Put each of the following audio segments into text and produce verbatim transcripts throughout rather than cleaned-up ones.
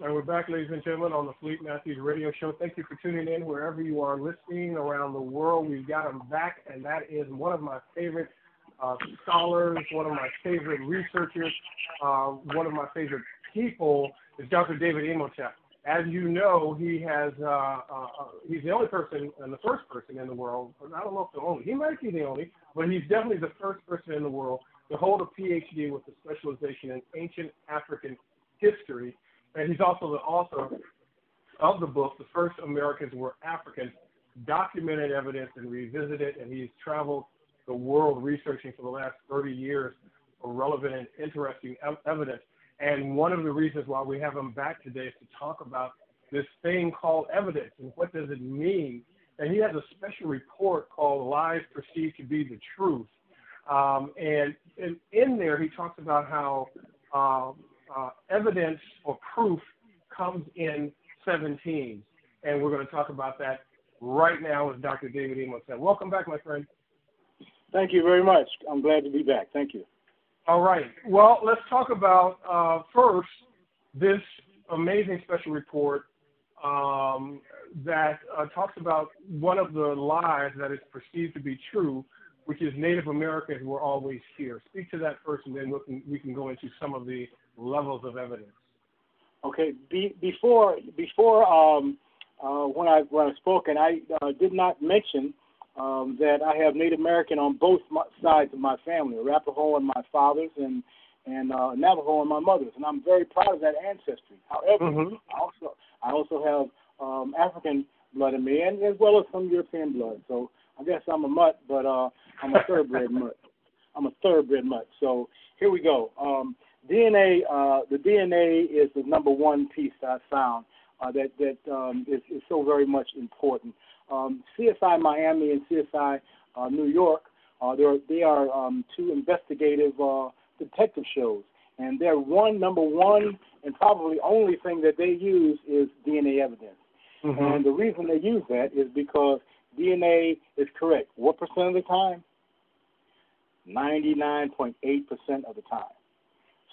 And we're back, ladies and gentlemen, on the Fleet Matthews Radio Show. Thank you for tuning in wherever you are listening around the world. We've got him back, and that is one of my favorite uh, scholars, one of my favorite researchers, uh, one of my favorite people is Doctor David Imhotep. As you know, he has uh, uh, he's the only person and the first person in the world, I don't know if the only, he might be the only, but he's definitely the first person in the world to hold a P H D with a specialization in ancient African history. And he's also the author of the book, The First Americans Were Africans, documented evidence and revisited, and he's traveled the world researching for the last thirty years for relevant and interesting evidence. And one of the reasons why we have him back today is to talk about this thing called evidence and what does it mean. And he has a special report called Lies Perceived to Be the Truth. Um, and, and in there, he talks about how um, Uh, evidence or proof comes in seventeens, and we're going to talk about that right now with Doctor David Imhotep. Welcome back, my friend. Thank you very much. I'm glad to be back. Thank you. All right. Well, let's talk about uh, first this amazing special report um, that uh, talks about one of the lies that is perceived to be true, which is Native Americans were always here. Speak to that first, and then we can, we can go into some of the levels of evidence. Okay. Be, before, before um, uh, when I when I spoke, and I uh, did not mention um, that I have Native American on both my, sides of my family, Arapaho on my father's and and uh, Navajo on my mother's, and I'm very proud of that ancestry. However, mm-hmm. I also I also have um, African blood in me, and as well as some European blood. So I guess I'm a mutt, but uh, I'm a thoroughbred mutt. I'm a thoroughbred mutt. So here we go. Um, D N A, uh, the D N A is the number one piece that I found uh, that, that um, is, is so very much important. Um, C S I Miami and C S I uh, New York, uh, they are um, two investigative uh, detective shows, and their one, number one, and probably only thing that they use is D N A evidence. Mm-hmm. And the reason they use that is because D N A is correct. What percent of the time? ninety-nine point eight percent of the time.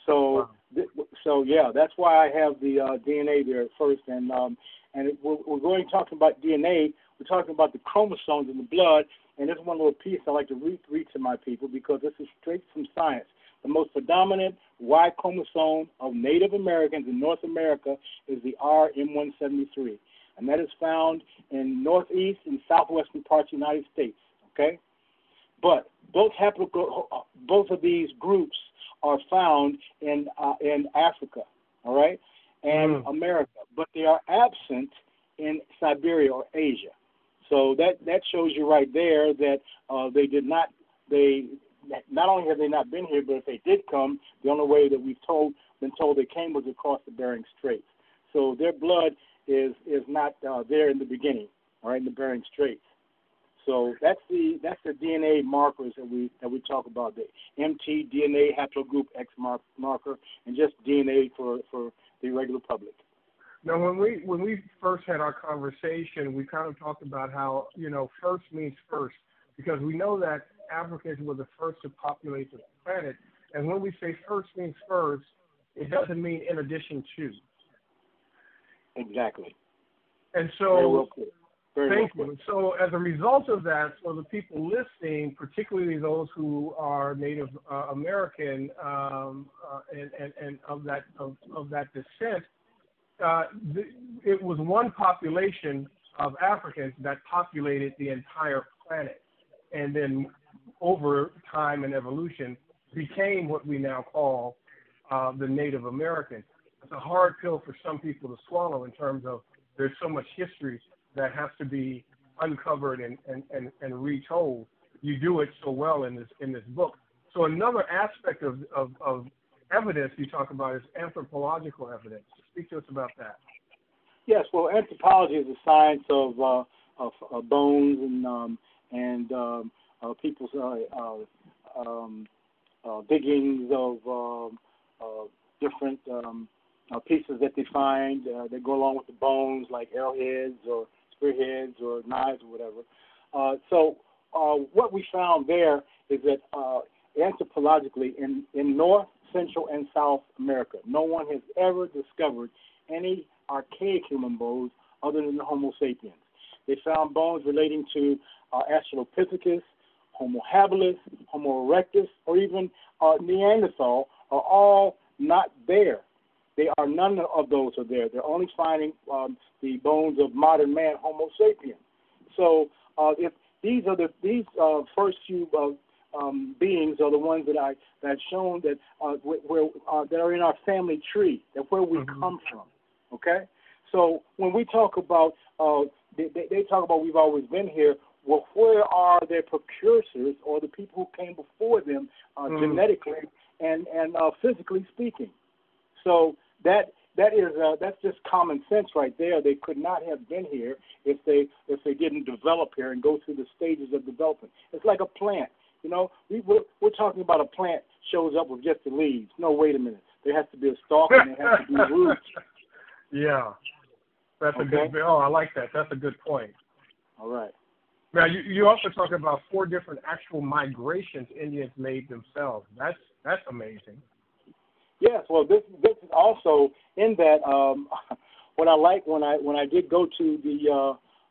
So, th- so yeah, that's why I have the uh, D N A there at first, and um, and it, we're, we're going to talk about D N A. We're talking about the chromosomes in the blood, and this is one little piece I like to read, read to my people because this is straight from science. The most predominant Y chromosome of Native Americans in North America is the R M one seventy-three, and that is found in northeast and southwestern parts of the United States. Okay, but both haplogroup, both of these groups are found in uh, in Africa, all right, and mm. America, but they are absent in Siberia or Asia. So that, that shows you right there that uh, they did not, they not only have they not been here, but if they did come, the only way that we've told been told they came was across the Bering Straits. So their blood is is not uh, there in the beginning, all right, in the Bering Straits. So that's the that's the D N A markers that we that we talk about, the M T D N A Haplogroup X mark, marker, and just D N A for, for the regular public. Now, when we when we first had our conversation, we kind of talked about how, you know, first means first, because we know that Africans were the first to populate the planet, and when we say first means first, it doesn't mean in addition to. Exactly. And so. Thank you. So as a result of that, for the people listening, particularly those who are Native uh, American um, uh, and, and, and of that of, of that descent, uh, th- it was one population of Africans that populated the entire planet, and then over time and evolution became what we now call uh, the Native Americans. It's a hard pill for some people to swallow in terms of there's so much history that has to be uncovered and, and, and, and retold. You do it so well in this in this book. So another aspect of, of, of evidence you talk about is anthropological evidence. Speak to us about that. Yes, well, anthropology is the science of uh, of, of bones and um, and um, uh, people's uh, uh, um, uh, diggings of um, uh, different um, uh, pieces that they find uh, that go along with the bones, like arrowheads or spearheads or knives or whatever. Uh, so uh, what we found there is that uh, anthropologically in, in North, Central, and South America, no one has ever discovered any archaic human bones other than the Homo sapiens. They found bones relating to uh, Australopithecus, Homo habilis, Homo erectus, or even uh, Neanderthal are all not there. They are none of those are there. They're only finding um, the bones of modern man, Homo sapiens. So uh, if these are the these uh, first few uh, um, beings are the ones that I that I've shown that uh, where uh, that are in our family tree, that where we mm-hmm. come from. Okay. So when we talk about uh, they, they talk about we've always been here. Well, where are their precursors or the people who came before them uh, mm-hmm. genetically and and uh, physically speaking? So that that is uh, that's just common sense right there. They could not have been here if they if they didn't develop here and go through the stages of development. It's like a plant, you know. We we're, we're talking about a plant shows up with just the leaves. No, wait a minute. There has to be a stalk and there has to be roots. Yeah, that's okay. a good. Oh, I like that. That's a good point. All right. Now you you also talk about four different actual migrations Indians made themselves. That's that's amazing. Yes, well, this this is also in that um, what I like when I when I did go to the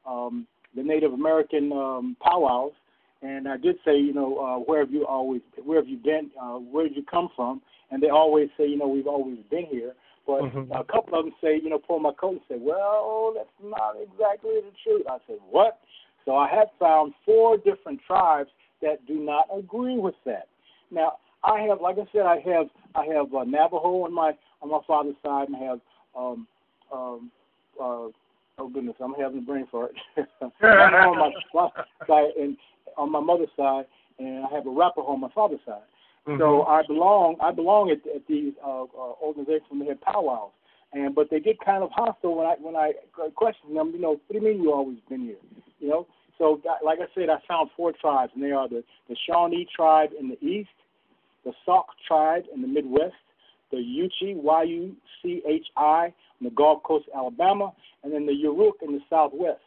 uh, um, the Native American um, powwows, and I did say, you know, uh, where have you always where have you been uh, where did you come from? And they always say, you know, we've always been here. But mm-hmm. a couple of them say, you know, pull my coat and say, well, that's not exactly the truth. I said, what? So I have found four different tribes that do not agree with that. Now, I have, like I said, I have I have uh, Navajo on my on my father's side, and I have um um uh, oh goodness, I'm having a brain fart. on my father's side and on my mother's side, and I have Arapaho on my father's side. Mm-hmm. So I belong I belong at, at these uh, uh, organizations when they had powwows, and but they get kind of hostile when I when I question them. You know, what do you mean you always been here? You know, so like I said, I found four tribes, and they are the, the Shawnee tribe in the east, the Sauk tribe in the Midwest, the Yuchi, Y U C H I, on the Gulf Coast of Alabama, and then the Yurok in the Southwest.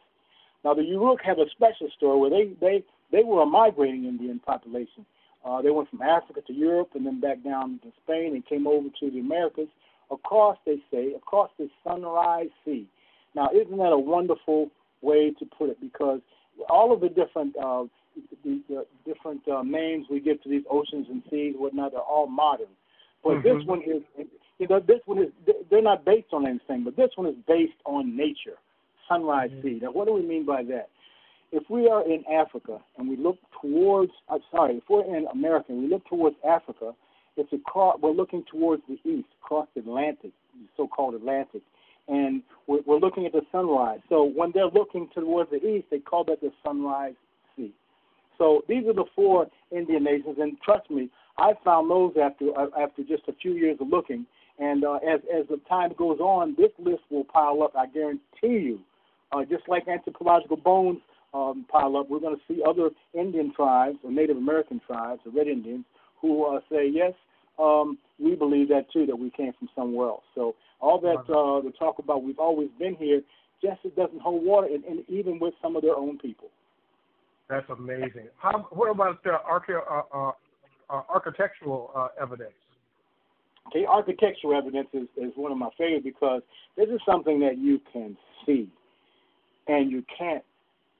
Now, the Yurok have a special story where they, they, they were a migrating Indian population. Uh, they went from Africa to Europe and then back down to Spain and came over to the Americas across, they say, across the Sunrise Sea. Now, isn't that a wonderful way to put it? Because all of the different uh, The, the different uh, names we give to these oceans and seas, whatnot, they're all modern. But mm-hmm. this one is, you know, this one is, they're not based on anything, but this one is based on nature, Sunrise mm-hmm. Sea. Now, what do we mean by that? If we are in Africa and we look towards, I'm sorry, if we're in America and we look towards Africa, it's across, we're looking towards the east, across the Atlantic, the so-called Atlantic, and we're, we're looking at the sunrise. So when they're looking towards the east, they call that the Sunrise Sea. So these are the four Indian nations, and trust me, I found those after after just a few years of looking. And uh, as as the time goes on, this list will pile up. I guarantee you, uh, just like anthropological bones um, pile up, we're going to see other Indian tribes or Native American tribes, the Red Indians, who uh, say yes, um, we believe that too, that we came from somewhere else. So all that uh, the talk about we've always been here, just it doesn't hold water, and, and even with some of their own people. That's amazing. How, what about the arche- uh, uh, uh, architectural uh, evidence? Okay, architectural evidence is, is one of my favorites because this is something that you can see and you can't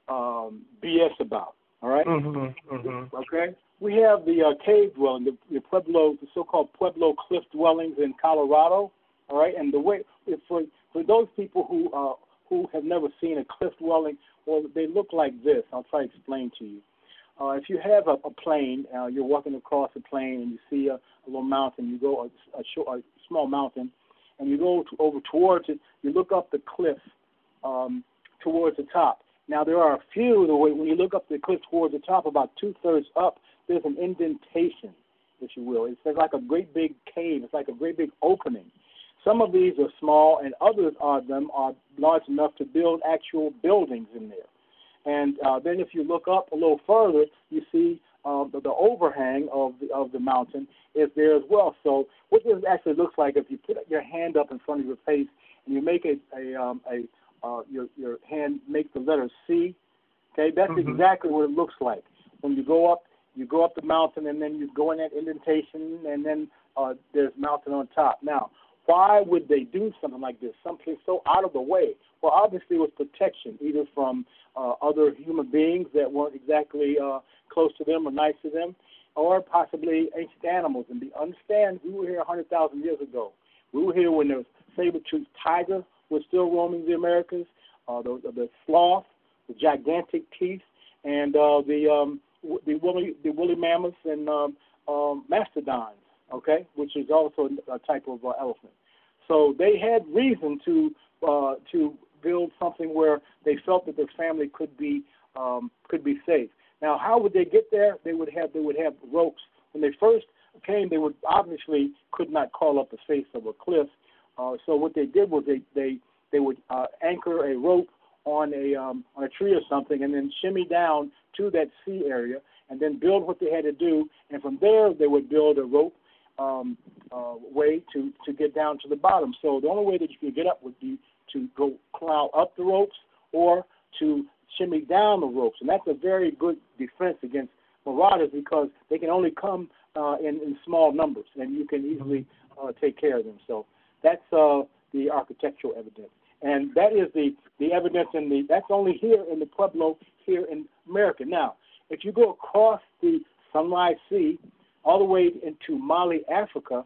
um, B S about, all right? Mm-hmm, mm-hmm. Okay? We have the uh, cave dwelling, the, the Pueblo, the so-called Pueblo cliff dwellings in Colorado, all right? And the way for, for those people who uh, who have never seen a cliff dwelling, well, they look like this. I'll try to explain to you. Uh, if you have a, a plane, uh, you're walking across a plane, and you see a, a little mountain. You go a, a, short, a small mountain, and you go to, over towards it. You look up the cliff um, towards the top. Now, there are a few. The way, when you look up the cliff towards the top, about two-thirds up, there's an indentation, if you will. It's like a great big cave. It's like a great big opening. Some of these are small, and others of them are large enough to build actual buildings in there. And uh, then if you look up a little further, you see uh, the, the overhang of the, of the mountain is there as well. So what this actually looks like, if you put your hand up in front of your face and you make a, a, um, a uh, your, your hand make the letter C, okay, that's mm-hmm. exactly what it looks like. When you go up, you go up the mountain, and then you go in that indentation, and then uh, there's mountain on top. Now, Why would they do something like this, someplace so out of the way? Well, obviously it was protection, either from uh, other human beings that weren't exactly uh, close to them or nice to them, or possibly ancient animals. And we understand we were here one hundred thousand years ago. We were here when the saber-toothed tiger was still roaming the Americas, uh, the, the sloth, the gigantic teeth, and uh, the um, the woolly the woolly mammoths and um, um, mastodons, okay, which is also a type of uh, elephant. So they had reason to uh, to build something where they felt that their family could be um, could be safe. Now, how would they get there? They would have they would have ropes. When they first came, they would obviously could not crawl up the face of a cliff. Uh, so what they did was they they they would uh, anchor a rope on a um, on a tree or something, and then shimmy down to that sea area, and then build what they had to do. And from there, they would build a rope um, uh, way to, to get down to the bottom. So the only way that you could get up would be to go climb up the ropes or to shimmy down the ropes. And that's a very good defense against marauders because they can only come uh, in, in small numbers, and you can easily uh, take care of them. So that's uh, the architectural evidence. And that is the, the evidence in the, that's only here in the Pueblo, here in America. Now, if you go across the Sunrise Sea all the way into Mali, Africa,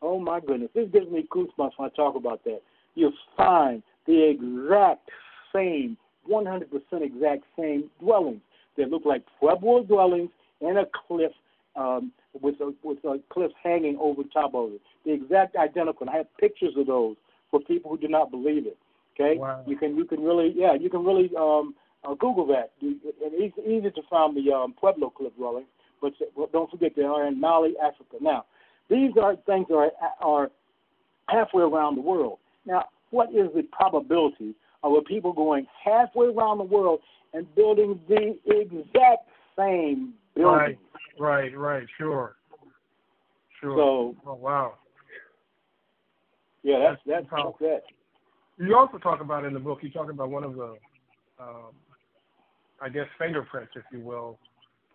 oh my goodness, this gives me goosebumps when I talk about that. You'll find the exact same, one hundred percent exact same dwellings. They look like Pueblo dwellings and a cliff um, with, a, with a cliff hanging over top of it. The exact identical. And I have pictures of those for people who do not believe it. Okay, wow. you can you can really yeah you can really um, uh, Google that. It's easy to find the um, Pueblo cliff dwellings, but don't forget they are in Mali, Africa. Now, these are things that are are halfway around the world. Now, what is the probability of a people going halfway around the world and building the exact same building? Right, right, right. Sure, sure. So, oh wow. Yeah, that's that's, that's how that. You also talk about in the book, you talk about one of the, um, I guess, fingerprints, if you will,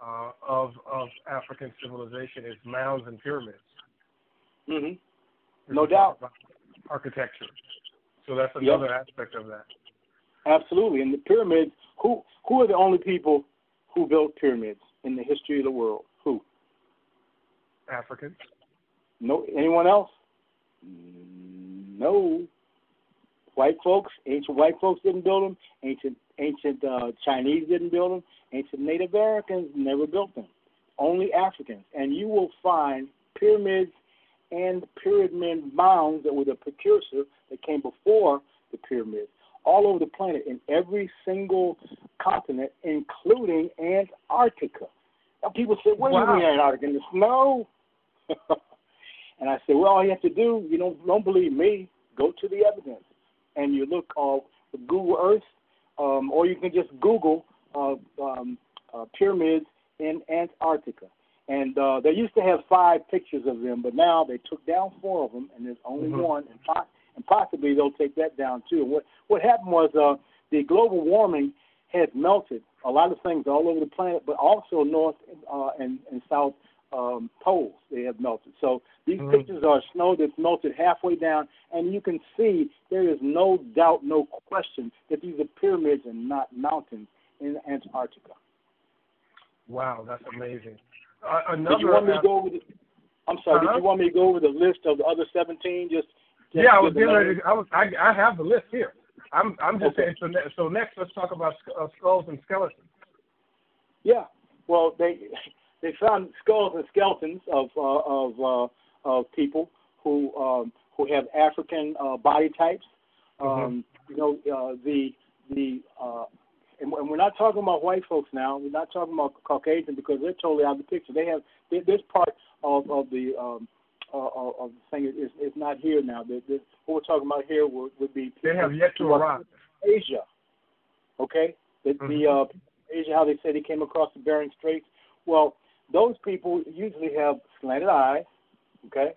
uh, of of African civilization is mounds and pyramids. Mm-hmm. No doubt. Architecture. So that's another yep. aspect of that. Absolutely. And the pyramids, who who are the only people who built pyramids in the history of the world? Who? Africans. No. Anyone else? No. White folks, ancient white folks didn't build them. Ancient ancient uh, Chinese didn't build them. Ancient Native Americans never built them. Only Africans. And you will find pyramids and pyramid mounds that were the precursor that came before the pyramids all over the planet in every single continent, including Antarctica. Now people say, "Where wow. are we in Antarctica? In the snow?" And I say, "Well, all you have to do, you don't don't believe me. Go to the evidence." And you look on uh, Google Earth, um, or you can just Google uh, um, uh, pyramids in Antarctica. And uh, they used to have five pictures of them, but now they took down four of them, and there's only mm-hmm. one. And, po- and possibly they'll take that down, too. What, what happened was uh, the global warming has melted a lot of things all over the planet, but also north uh, and, and south um, poles they have melted. So these mm-hmm. pictures are snow that's melted halfway down, and you can see there is no doubt, no question that these are pyramids and not mountains in Antarctica. Wow, that's amazing. Uh, another, did you want me to go over the, I'm sorry, uh-huh. did you want me to go over the list of the other seventeen? Just, just yeah, I was, getting, I was I I have the list here. I'm I'm just okay. saying. So, ne- so next, let's talk about uh, skulls and skeletons. Yeah, well they. They found skulls and skeletons of uh, of, uh, of people who um, who have African uh, body types. Um, mm-hmm. You know uh, the the uh, and, and we're not talking about white folks now. We're not talking about Caucasian because they're totally out of the picture. They have they, this part of of the um, uh, of the thing is is not here now. The, the, what we're talking about here would, would be people they have yet to arrive. Asia, okay? The, mm-hmm. the uh, Asia, how they say they came across the Bering Straits. Well. Those people usually have slanted eyes, okay,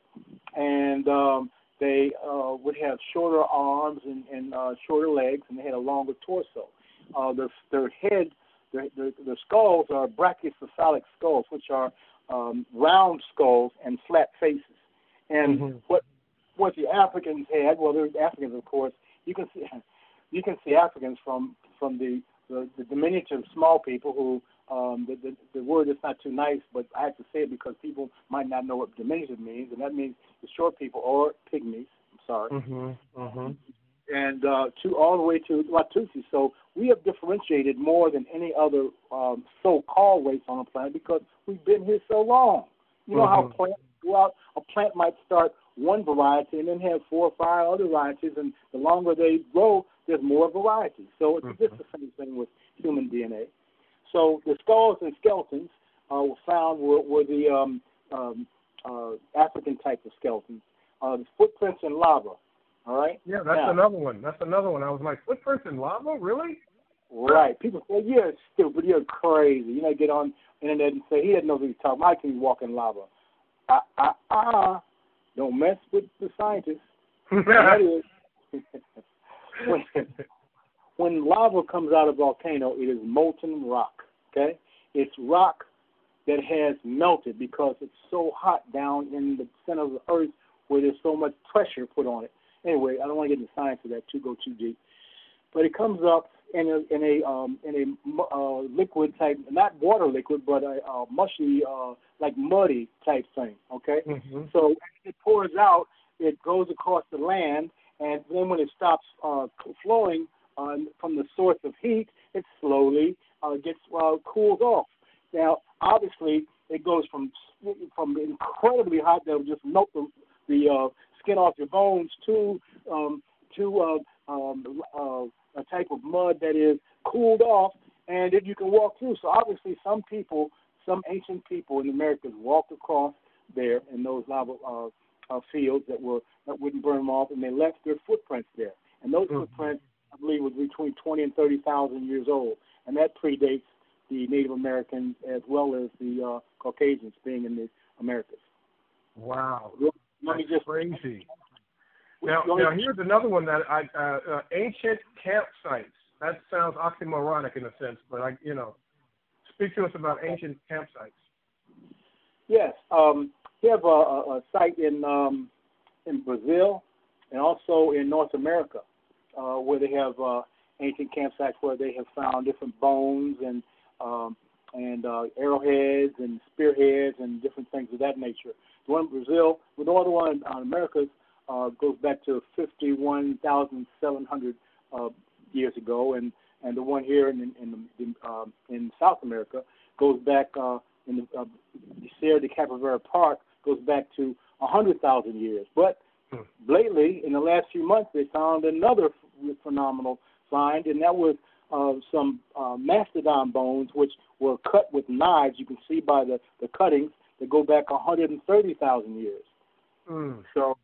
and um, they uh, would have shorter arms and, and uh, shorter legs, and they had a longer torso. Uh, their, their head, their, their, their skulls are brachycephalic skulls, which are um, round skulls and flat faces. And mm-hmm. what what the Africans had. Well, there's Africans, of course. You can see you can see Africans from from the the, the diminutive small people who um, the, the the word is not too nice, but I have to say it because people might not know what diminutive means, and that means the short people or pygmies. I'm sorry. Mm-hmm. Mm-hmm. And uh, to all the way to Latusi. So we have differentiated more than any other um, so-called race on the planet because we've been here so long. You know mm-hmm. how plants go out? A plant might start one variety and then have four or five other varieties, and the longer they grow, there's more variety. So it's mm-hmm. just the same thing with human D N A. So the skulls and skeletons uh, were found were, were the um, um, uh, African type of skeletons. Uh, the footprints in lava. All right. Yeah, that's now, another one. That's another one. I was like, footprints in lava, really? Right. People say, "You're stupid. You're crazy." You know, get on the internet and say, "He doesn't know what he's talking about. How can he walk in lava?" Ah, ah, ah! Don't mess with the scientists. That is, when, when lava comes out of a volcano, it is molten rock. Okay, it's rock that has melted because it's so hot down in the center of the earth where there's so much pressure put on it. Anyway, I don't want to get into science of that too, go too deep. But it comes up in a in a um, in a uh, liquid type, not water liquid, but a, a mushy, uh, like muddy type thing. Okay, mm-hmm. So as it pours out, it goes across the land, and then when it stops uh, flowing uh, from the source of heat, it slowly uh, gets uh, cooled off. Now, obviously, it goes from from incredibly hot that will just melt the the uh, skin off your bones to um, to uh, um, uh, a type of mud that is cooled off, and then you can walk through. So obviously, some people, some ancient people in the Americas, walked across there in those lava uh, uh, fields that were that wouldn't burn them off, and they left their footprints there. And those mm-hmm. footprints, I believe, were between twenty and thirty thousand years old, and that predates the Native Americans as well as the uh, Caucasians being in the Americas. Wow. Let me just crazy. Now, now here's another one that I uh, uh, ancient campsites. That sounds oxymoronic in a sense, but I, you know, speak to us about ancient campsites. Yes, um, we have a, a site in um, in Brazil and also in North America uh, where they have uh, ancient campsites where they have found different bones and um, and uh, arrowheads and spearheads and different things of that nature. The one in Brazil, the other one in Americas uh, goes back to fifty-one thousand seven hundred uh, years ago, and, and the one here in in, in, um, in South America goes back uh, in the uh, Serra da Capivara Park goes back to one hundred thousand years. But hmm. lately, in the last few months, they found another ph- phenomenal find, and that was uh, some uh, mastodon bones which were cut with knives. You can see by the, the cuttings. They go back one hundred thirty thousand years. Mm. So,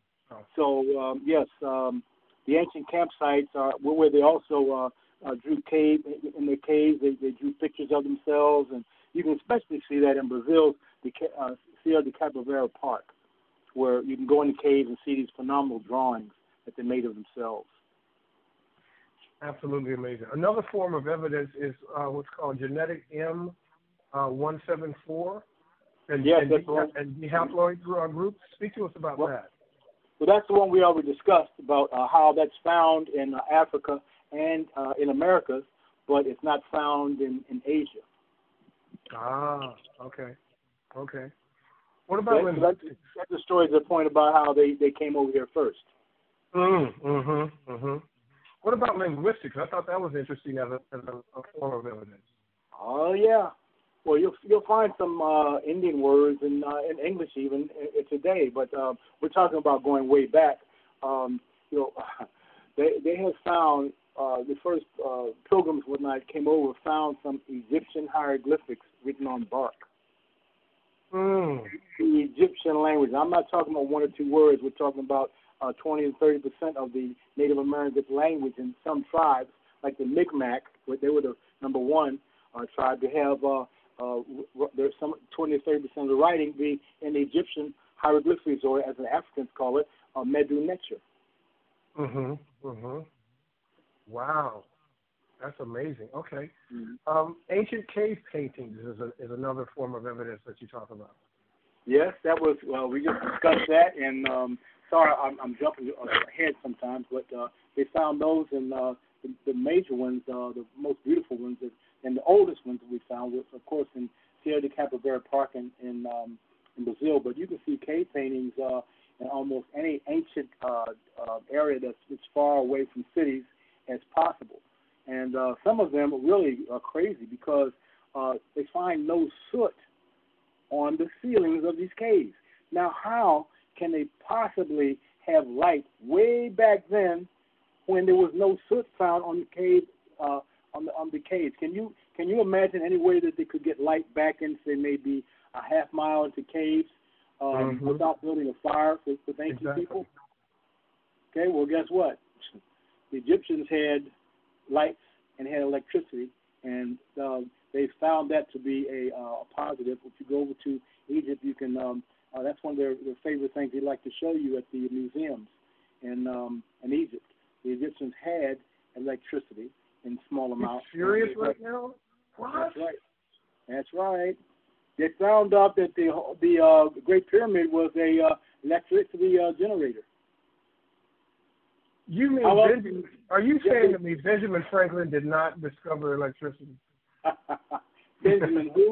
so um, yes, um, the ancient campsites are where they also uh, uh, drew cave in their caves. They, they drew pictures of themselves, and you can especially see that in Brazil, the uh, Serra da Capivara Park, where you can go in the caves and see these phenomenal drawings that they made of themselves. Absolutely amazing. Another form of evidence is uh, what's called genetic M one seventy-four. And, yes, and, that's the, one. And the haploid group, speak to us about well, that. Well, that's the one we already discussed about uh, how that's found in uh, Africa and uh, in Americas, but it's not found in, in Asia. Ah, okay. Okay. What about that, that, that destroys the point about how they, they came over here first. Mm, mm-hmm, mm-hmm. What about linguistics? I thought that was interesting as a, as a, a form of evidence. Oh, yeah. Well, you'll you'll find some uh, Indian words in uh, in English even uh, today, but um, we're talking about going way back. Um, you know, they they have found uh, the first uh, pilgrims when I came over found some Egyptian hieroglyphics written on bark. Mm. The Egyptian language. I'm not talking about one or two words. We're talking about uh, twenty and thirty percent of the Native American language in some tribes, like the Mi'kmaq, where they were the number one uh, tribe to have. Uh, Uh, there's some twenty or thirty percent of the writing be in the Egyptian hieroglyphics, or as the Africans call it, uh, Medu Netjer. Mhm, mhm. Wow, that's amazing. Okay, mm-hmm. um, ancient cave paintings is a, is another form of evidence that you talk about. Yes, that was well. We just discussed that in um, sorry, I'm, I'm jumping ahead sometimes, but uh, they found those in uh, the, the major ones, uh, the most beautiful ones, and the oldest ones that we found was, of course, in Serra da Capivara Park in in, um, in Brazil. But you can see cave paintings uh, in almost any ancient uh, uh, area that's as far away from cities as possible. And uh, some of them really are crazy because uh, they find no soot on the ceilings of these caves. Now, how can they possibly have light way back then when there was no soot found on the cave uh, on the on the caves? Can you can you imagine any way that they could get light back in, say maybe a half mile into caves uh, mm-hmm. without building a fire with, with ancient exactly. people? Okay, well, guess what? The Egyptians had light and had electricity, and uh, they found that to be a, uh, a positive. If you go over to Egypt, you can. Um, Uh, that's one of their, their favorite things they like to show you at the museums in um, in Egypt. The Egyptians had electricity in small amounts. Are you serious right now? What? That's right. That's right. They found out that the the uh, Great Pyramid was a uh, electricity uh, generator. You mean? Benjamin, are you yeah, saying to me Benjamin Franklin did not discover electricity? Benjamin who?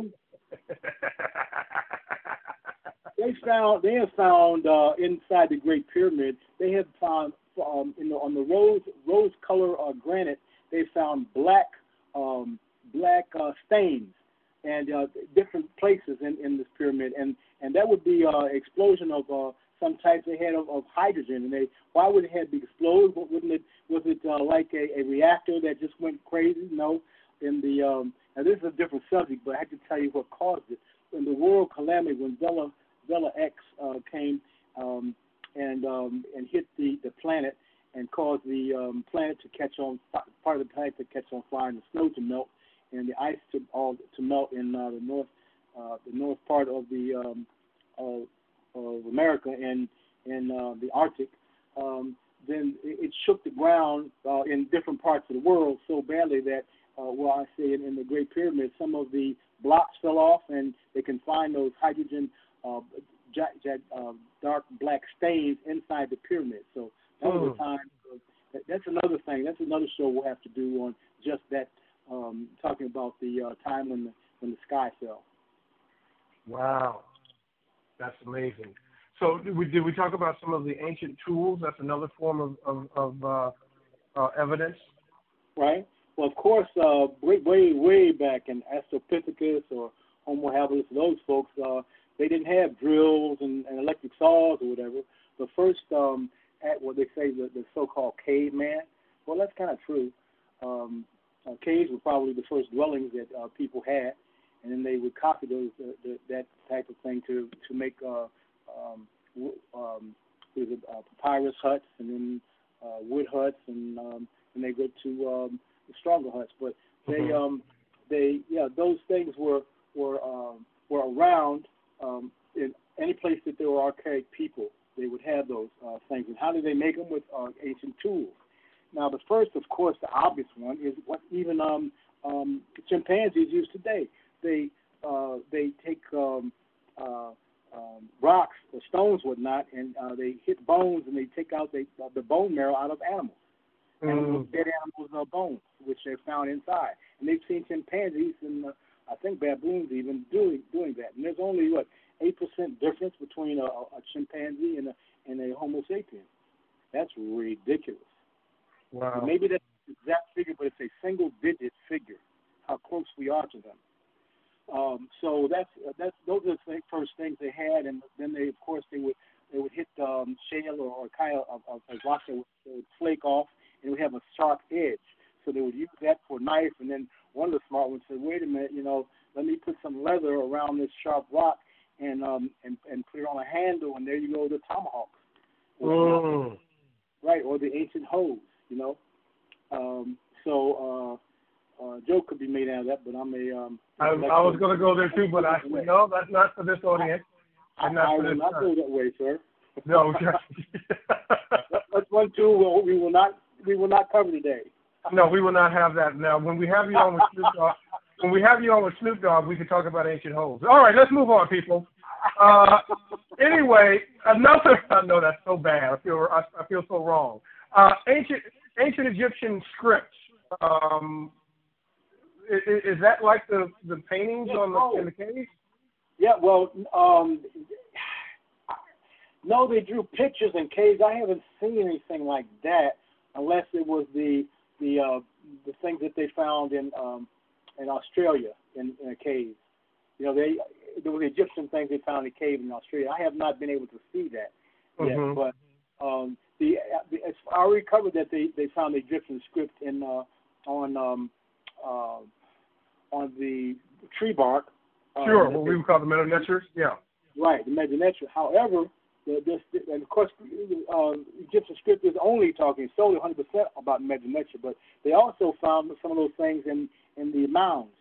They found they have found uh, inside the Great Pyramid. They have found um, in the, on the rose rose color uh, granite. They found black um, black uh, stains and uh, different places in, in this pyramid, and and that would be uh, explosion of uh, some types they had of, of hydrogen. And they why would it have to explode? What wouldn't it was it uh, like a, a reactor that just went crazy? No, in the um, now this is a different subject, but I have to tell you what caused it. In the world calamity when Zella Vela X uh, came um, and um, and hit the, the planet and caused the um, planet to catch on part of the planet to catch on fire and the snow to melt and the ice to all to melt in uh, the north uh, the north part of the um, of, of America and in uh, the Arctic. Um, then it shook the ground uh, in different parts of the world so badly that uh, well I say in, in the Great Pyramid some of the blocks fell off and they can find those hydrogen. Uh, j- j- uh, dark black stains inside the pyramid. So that was a time. That, that's another thing. That's another show we'll have to do on just that. Um, talking about the uh, time when the when the sky fell. Wow, that's amazing. So did we, did we talk about some of the ancient tools? That's another form of of, of uh, uh, evidence, right? Well, of course, uh, way way way back in Australopithecus or Homo habilis, those folks. Uh, They didn't have drills and, and electric saws or whatever. The first, um, at what they say, the, the so-called caveman. Well, that's kind of true. Um, uh, caves were probably the first dwellings that uh, people had, and then they would copy those uh, the, that type of thing to to make uh, um, w- um, the, uh, papyrus huts and then uh, wood huts, and um, and they go to um, the stronger huts. But they um, they yeah those things were were um, were around. Um, in any place that there were archaic people, they would have those uh, things. And how did they make them? With uh, ancient tools. Now, the first, of course, the obvious one is what even um, um, chimpanzees use today. They uh, they take um, uh, um, rocks or stones, whatnot, and uh, they hit bones and they take out the, uh, the bone marrow out of animals. Mm. Animals dead animals are bones, which they found inside. And they've seen chimpanzees in the I think baboons even doing doing that, and there's only what eight percent difference between a, a chimpanzee and a and a Homo sapien. That's ridiculous. Wow. Maybe that's the exact figure, but it's a single digit figure. How close we are to them. Um, so that's that's those are the first things they had, and then they of course they would they would hit um, shale or, or kyle of a rock that would, that would flake off, and it would have a sharp edge. So they would use that for a knife, and then one of the smart ones said, wait a minute, you know, let me put some leather around this sharp rock and um and, and put it on a handle, and there you go, the tomahawk. Mm. Right, or the ancient hose, you know. Um, so uh, uh, a joke could be made out of that, but I'm a... Um, I, I was going to go there too, but I no, that's not for this audience. I, I, not I will not go that way, sir. No, that's one too we will not we will not cover today. No, we will not have that. Now, when we have you on with Snoop Dogg, when we have you on with Snoop Dogg, we can talk about ancient holes. All right, let's move on, people. Uh, Anyway, another. I know that's so bad. I feel I, I feel so wrong. Uh, ancient ancient Egyptian scripts. Um, is, is that like the, the paintings yeah, on the, oh. in the cave? Yeah. Well, um, no, they drew pictures in caves. I haven't seen anything like that, unless it was the the uh, the things that they found in um, in Australia in, in a cave. You know, they there were the Egyptian things they found in a cave in Australia. I have not been able to see that yet, mm-hmm. but um, the, the I already covered that they, they found the Egyptian script in uh, on um, uh, on the tree bark. Uh, sure, what we would call the Medu Netjer. Yeah, right, the Medu Netjer. However, the, this, and of course, uh, Egyptian script is only talking solely one hundred percent about Medu Netjer, but they also found some of those things in in the mounds.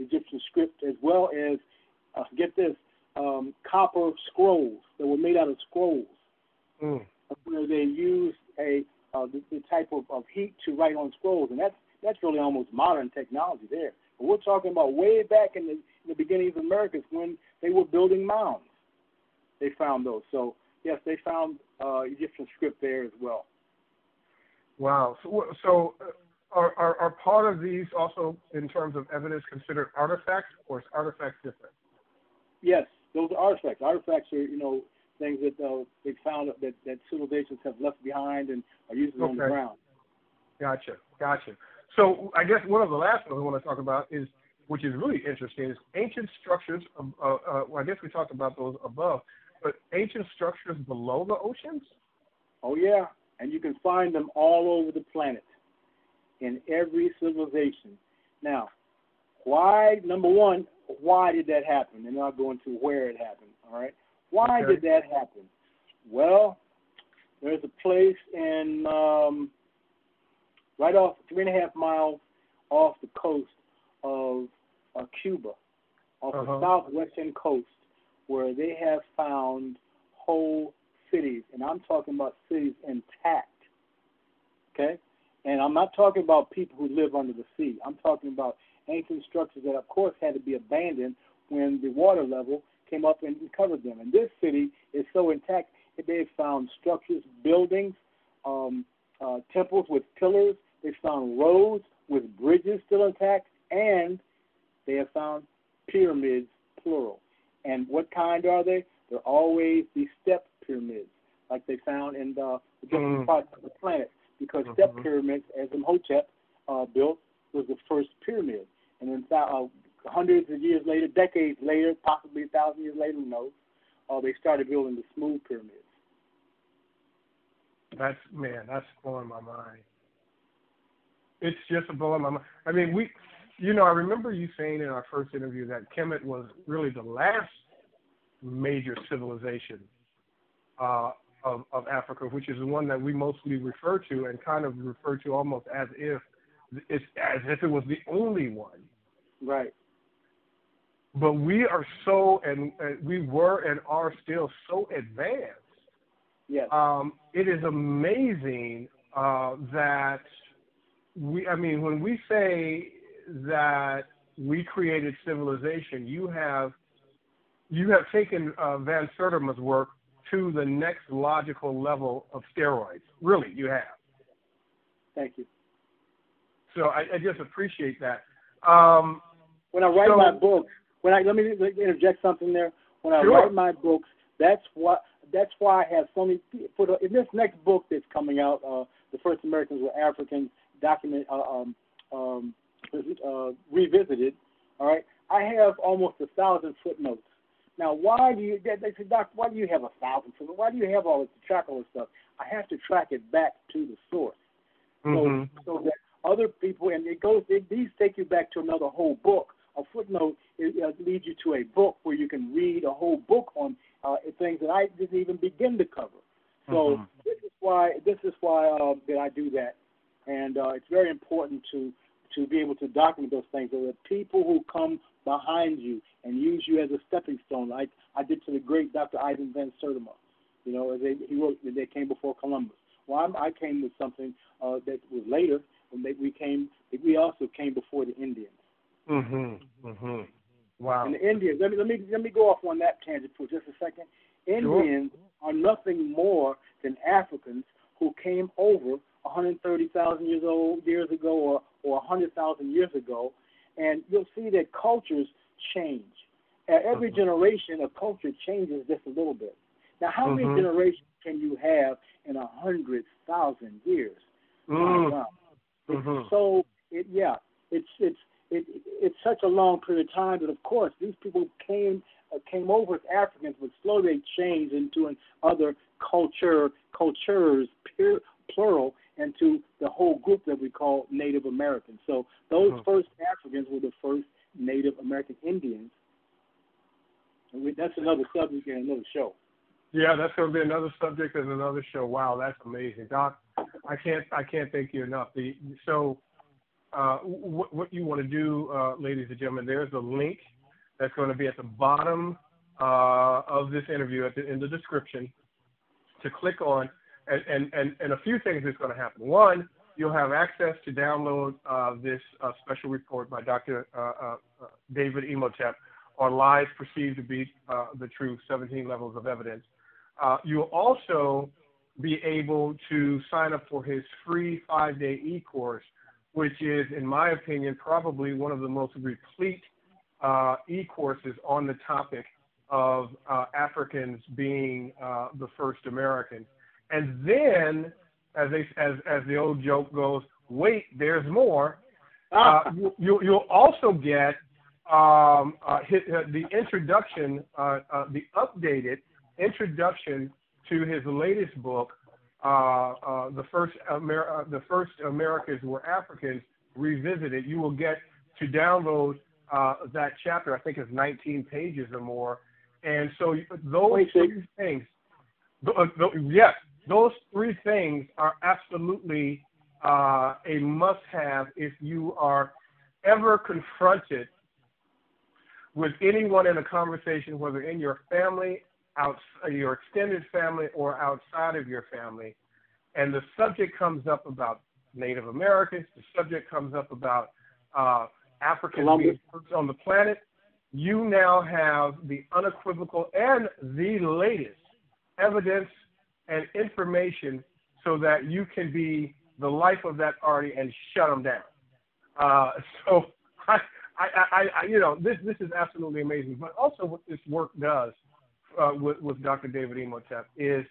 Egyptian script, as well as, uh, get this, um, copper scrolls that were made out of scrolls, mm. where they used a uh, the, the type of, of heat to write on scrolls, and that's that's really almost modern technology there. But we're talking about way back in the, in the beginning of the Americas when they were building mounds. They found those. So, yes, they found uh, Egyptian script there as well. Wow. So... so uh... Are, are are part of these also, in terms of evidence, considered artifacts, or is artifacts different? Yes, those are artifacts. Artifacts are, you know, things that uh, they found that, that civilizations have left behind and are usually okay. on the ground. Gotcha, gotcha. So I guess one of the last ones I want to talk about is, which is really interesting, is ancient structures. Uh, uh, well, I guess we talked about those above, but ancient structures below the oceans? Oh, yeah, and you can find them all over the planet. In every civilization. Now, why, number one, why did that happen? And I'll go into where it happened, all right? Why okay. did that happen? Well, there's a place in, um, right off, three and a half miles off the coast of uh, Cuba, off uh-huh. the southwestern coast, where they have found whole cities, and I'm talking about cities intact, okay? And I'm not talking about people who live under the sea. I'm talking about ancient structures that, of course, had to be abandoned when the water level came up and covered them. And this city is so intact that they've found structures, buildings, um, uh, temples with pillars. They've found roads with bridges still intact. And they have found pyramids, plural. And what kind are they? They're always the step pyramids, like they found in the different mm. parts of the planet. Because mm-hmm. step pyramids, as Imhotep uh, built, was the first pyramid. And then uh, hundreds of years later, decades later, possibly a thousand years later, who knows, uh, they started building the smooth pyramids. That's, man, that's blowing my mind. It's just blowing my mind. I mean, we, you know, I remember you saying in our first interview that Kemet was really the last major civilization uh Of, of Africa, which is the one that we mostly refer to and kind of refer to almost as if it's as if it was the only one, right? But we are so, and uh, we were and are still so advanced. Yes, um, it is amazing uh, that we. I mean, when we say that we created civilization, you have you have taken uh, Van Sertima's work to the next logical level of steroids. Really, you have. Thank you. So I, I just appreciate that. Um, when I write so, my books, when I let me interject something there. When I sure. write my books, that's why that's why I have so many people. In this next book that's coming out, uh, The First Americans Were Africans, document uh, um, um, uh, revisited. All right, I have almost a thousand footnotes. Now, why do you, they said, Doc, why do you have a thousand people? Why do you have all this, track all this stuff? I have to track it back to the source. Mm-hmm. So, so that other people, and it goes, it, these take you back to another whole book. A footnote it, it leads you to a book where you can read a whole book on uh, things that I didn't even begin to cover. So mm-hmm. this is why, this is why uh, that I do that. And uh, it's very important to, to be able to document those things. So the people who come behind you and use you as a stepping stone, like I did to the great Doctor Ivan Van Sertima, you know, as they, he wrote that They Came Before Columbus. Well, I'm, I came with something uh, that was later, and that we came, that we also came before the Indians. Mm-hmm. Mm-hmm. Wow. And the Indians. Let me let me let me go off on that tangent for just a second. Indians sure. are nothing more than Africans who came over one hundred thirty thousand years old years ago or, or one hundred thousand years ago, and you'll see that cultures change. At every mm-hmm. generation, a culture changes just a little bit. Now, how mm-hmm. many generations can you have in one hundred thousand years? Mm-hmm. Wow. Mm-hmm. So, it, yeah, it's it's it, it's such a long period of time that, of course, these people came uh, came over as Africans, but slowly they changed into an other culture, cultures, pure, plural, into the whole group that we call Native Americans. So those mm-hmm. first Africans were the first Native American Indians. And we, that's another subject and another show. Yeah, that's going to be another subject and another show. Wow, that's amazing, Doc. I can't, I can't thank you enough. The, so, uh, what, what you want to do, uh, ladies and gentlemen, there's a link that's going to be at the bottom uh, of this interview, at the, in the description, to click on, and, and, and, and a few things is going to happen. One, you'll have access to download uh, this uh, special report by Doctor Uh, uh, David Imhotep on Lies Perceived to Be uh, the Truth, seventeen Levels of Evidence. Uh, you'll also be able to sign up for his free five-day e-course, which is, in my opinion, probably one of the most replete uh, e-courses on the topic of uh, Africans being uh, the first Americans. And then, as, they, as, as the old joke goes, wait, there's more, uh, you, you, you'll also get um, uh, his, uh, the introduction, uh, uh, the updated introduction to his latest book, uh, uh, the first Amer- uh, the first Americans Were Africans, revisited. You will get to download uh, that chapter. I think it's nineteen pages or more. And so those Wait, three things, th- th- yes, those three things are absolutely uh, a must-have if you are ever confronted with anyone in a conversation, whether in your family, out, your extended family, or outside of your family, and the subject comes up about Native Americans, the subject comes up about uh, Africans being first on the planet, you now have the unequivocal and the latest evidence and information so that you can be the life of that party and shut them down. Uh, so, I, I, I, you know, this this is absolutely amazing. But also what this work does, Uh, with, with Doctor David Imhotep, is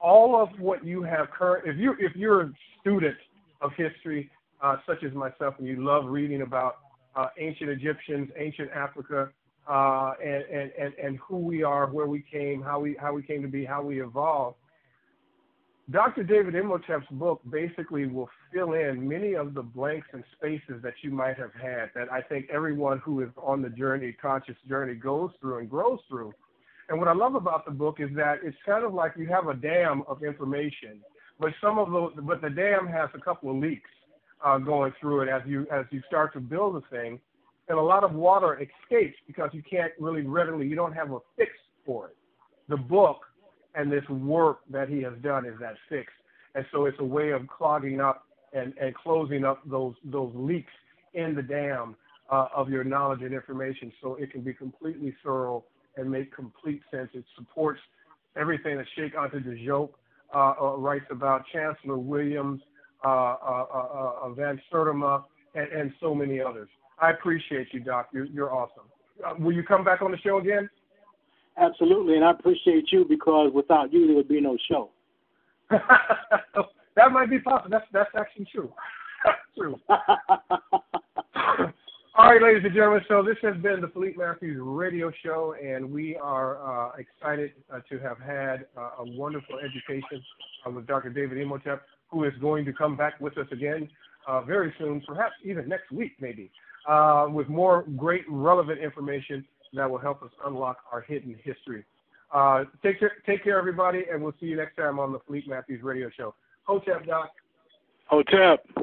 all of what you have current. If you if you're a student of history, uh, such as myself, and you love reading about uh, ancient Egyptians, ancient Africa, uh, and, and and and who we are, where we came, how we how we came to be, how we evolved. Doctor David Imhotep's book basically will fill in many of the blanks and spaces that you might have had. That I think everyone who is on the journey, conscious journey, goes through and grows through. And what I love about the book is that it's kind of like you have a dam of information, but some of those, but the dam has a couple of leaks uh, going through it as you as you start to build the thing, and a lot of water escapes because you can't really readily, you don't have a fix for it. The book and this work that he has done is that fix, and so it's a way of clogging up and, and closing up those those leaks in the dam uh, of your knowledge and information, so it can be completely thorough and make complete sense. It supports everything that Sheikh Anta Diop uh, uh, writes about, Chancellor Williams, uh, uh, uh, uh, Van Sertima, and, and so many others. I appreciate you, Doc. You're, you're awesome. Uh, will you come back on the show again? Absolutely, and I appreciate you because without you, there would be no show. That might be possible. That's, that's actually true. True. All right, ladies and gentlemen, so this has been the Fleet Matthews Radio Show, and we are uh, excited uh, to have had uh, a wonderful education uh, with Doctor David Imhotep, who is going to come back with us again uh, very soon, perhaps even next week maybe, uh, with more great relevant information that will help us unlock our hidden history. Uh, take, care, take care, everybody, and we'll see you next time on the Fleet Matthews Radio Show. Ho-Tep, Doc. Ho-Tep.